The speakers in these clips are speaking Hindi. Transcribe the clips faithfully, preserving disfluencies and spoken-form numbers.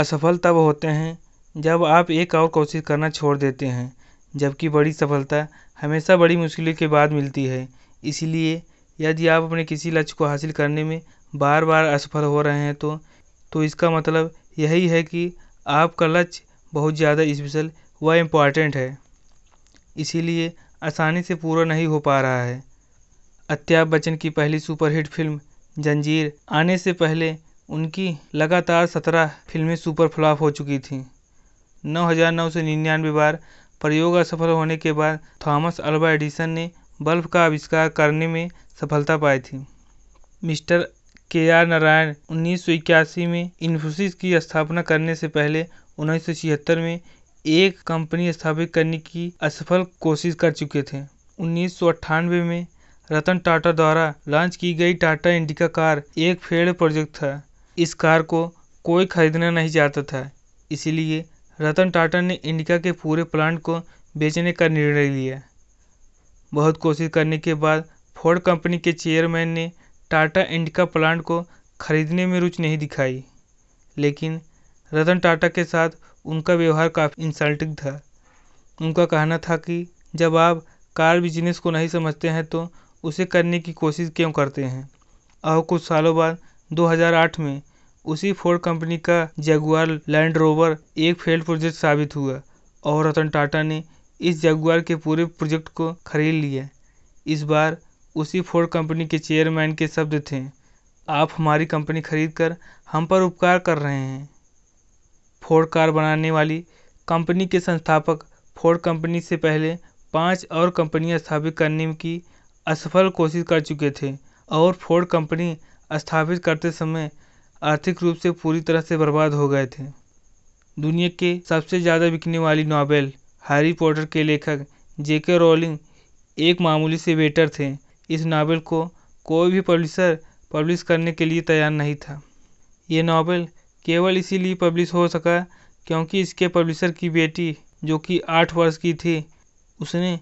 असफल तब होते हैं जब आप एक और कोशिश करना छोड़ देते हैं, जबकि बड़ी सफलता हमेशा बड़ी मुश्किलों के बाद मिलती है। इसलिए यदि आप अपने किसी लक्ष्य को हासिल करने में बार बार असफल हो रहे हैं तो तो इसका मतलब यही है कि आपका लक्ष्य बहुत ज़्यादा स्पेशल व इम्पॉर्टेंट है, इसीलिए आसानी से पूरा नहीं हो पा रहा है। अमिताभ बच्चन की पहली सुपरहिट फिल्म जंजीर आने से पहले उनकी लगातार सत्रह फिल्में सुपर फ्लॉप हो चुकी थीं। नौ हज़ार नौ सौ निन्यानवे बार प्रयोग असफल होने के बाद थॉमस अल्वा एडिसन ने बल्ब का आविष्कार करने में सफलता पाई थी। मिस्टर के आर नारायण उन्नीस सौ इक्यासी में इन्फोसिस की स्थापना करने से पहले उन्नीस सौ छिहत्तर में एक कंपनी स्थापित करने की असफल कोशिश कर चुके थे। उन्नीस सौ अट्ठानवे में रतन टाटा द्वारा लॉन्च की गई टाटा इंडिका कार एक फेल्ड प्रोजेक्ट था। इस कार को कोई खरीदना नहीं चाहता था, इसलिए रतन टाटा ने इंडिका के पूरे प्लांट को बेचने का निर्णय लिया। बहुत कोशिश करने के बाद फोर्ड कंपनी के चेयरमैन ने टाटा इंडिका प्लांट को खरीदने में रुचि नहीं दिखाई, लेकिन रतन टाटा के साथ उनका व्यवहार काफ़ी इंसल्टिंग था। उनका कहना था कि जब आप कार बिजनेस को नहीं समझते हैं तो उसे करने की कोशिश क्यों करते हैं। और कुछ सालों बाद दो हज़ार आठ में उसी फोर्ड कंपनी का जगुआर लैंड रोवर एक फेल्ड प्रोजेक्ट साबित हुआ और रतन टाटा ने इस जगुआर के पूरे प्रोजेक्ट को खरीद लिया। इस बार उसी फोर्ड कंपनी के चेयरमैन के शब्द थे, आप हमारी कंपनी खरीदकर हम पर उपकार कर रहे हैं। फोर्ड कार बनाने वाली कंपनी के संस्थापक फोर्ड कंपनी से पहले पांच और कंपनियां स्थापित करने की असफल कोशिश कर चुके थे और फोर्ड कंपनी स्थापित करते समय आर्थिक रूप से पूरी तरह से बर्बाद हो गए थे। दुनिया के सबसे ज़्यादा बिकने वाली नॉवेल हैरी पॉटर के लेखक जे के रोलिंग एक मामूली से वेटर थे। इस नॉवेल को कोई भी पब्लिशर पब्लिश करने के लिए तैयार नहीं था। ये नॉवेल केवल इसीलिए पब्लिश हो सका क्योंकि इसके पब्लिशर की बेटी, जो कि आठ वर्ष की थी, उसने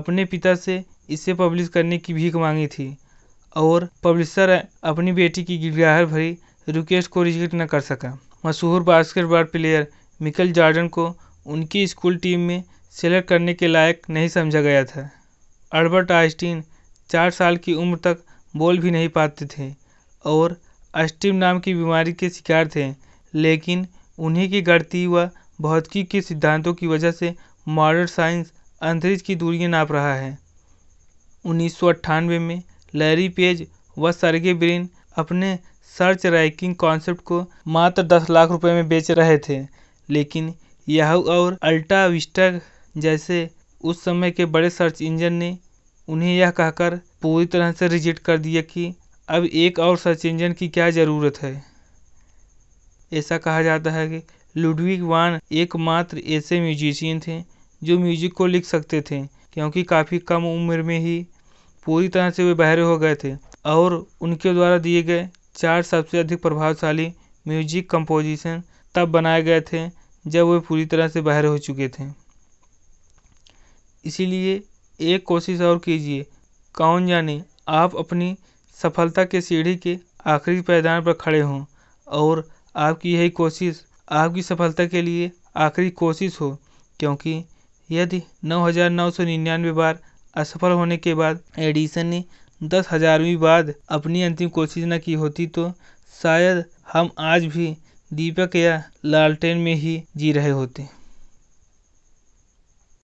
अपने पिता से इसे पब्लिश करने की भीख मांगी थी और पब्लिशर अपनी बेटी की गिरफ्तार भरी रिक्वेस्ट को रिजेक्ट न कर सका। मशहूर बास्केटबॉल प्लेयर माइकल जॉर्डन को उनकी स्कूल टीम में सेलेक्ट करने के लायक नहीं समझा गया था। अल्बर्ट आइंस्टीन चार साल की उम्र तक बोल भी नहीं पाते थे और अस्टिम नाम की बीमारी के शिकार थे, लेकिन उन्हीं की गणितीय व भौतिकी के सिद्धांतों की वजह से मॉडर्न साइंस अंतरिक्ष की दूरियां नाप रहा है। उन्नीस सौ अट्ठानवे में लैरी पेज व सर्गे ब्रिन अपने सर्च रैंकिंग कॉन्सेप्ट को मात्र दस लाख रुपए में बेच रहे थे, लेकिन याहू और अल्टाविस्टा जैसे उस समय के बड़े सर्च इंजन ने उन्हें यह कहकर पूरी तरह से रिजेक्ट कर दिया कि अब एक और सर्च इंजन की क्या ज़रूरत है। ऐसा कहा जाता है कि लुडविग वान एकमात्र ऐसे म्यूजिशियन थे जो म्यूजिक को लिख सकते थे, क्योंकि काफ़ी कम उम्र में ही पूरी तरह से वे बहरे हो गए थे और उनके द्वारा दिए गए चार सबसे अधिक प्रभावशाली म्यूजिक कंपोजिशन तब बनाए गए थे जब वे पूरी तरह से बाहर हो चुके थे। इसीलिए एक कोशिश और कीजिए, कौन जाने आप अपनी सफलता के सीढ़ी के आखिरी पायदान पर खड़े हों और आपकी यही कोशिश आपकी सफलता के लिए आखिरी कोशिश हो, क्योंकि यदि नौ हज़ार नौ सौ निन्यानवे बार असफल होने के बाद एडिसन ने दस हज़ारवीं बाद अपनी अंतिम कोशिश न की होती तो शायद हम आज भी दीपक या लालटेन में ही जी रहे होते।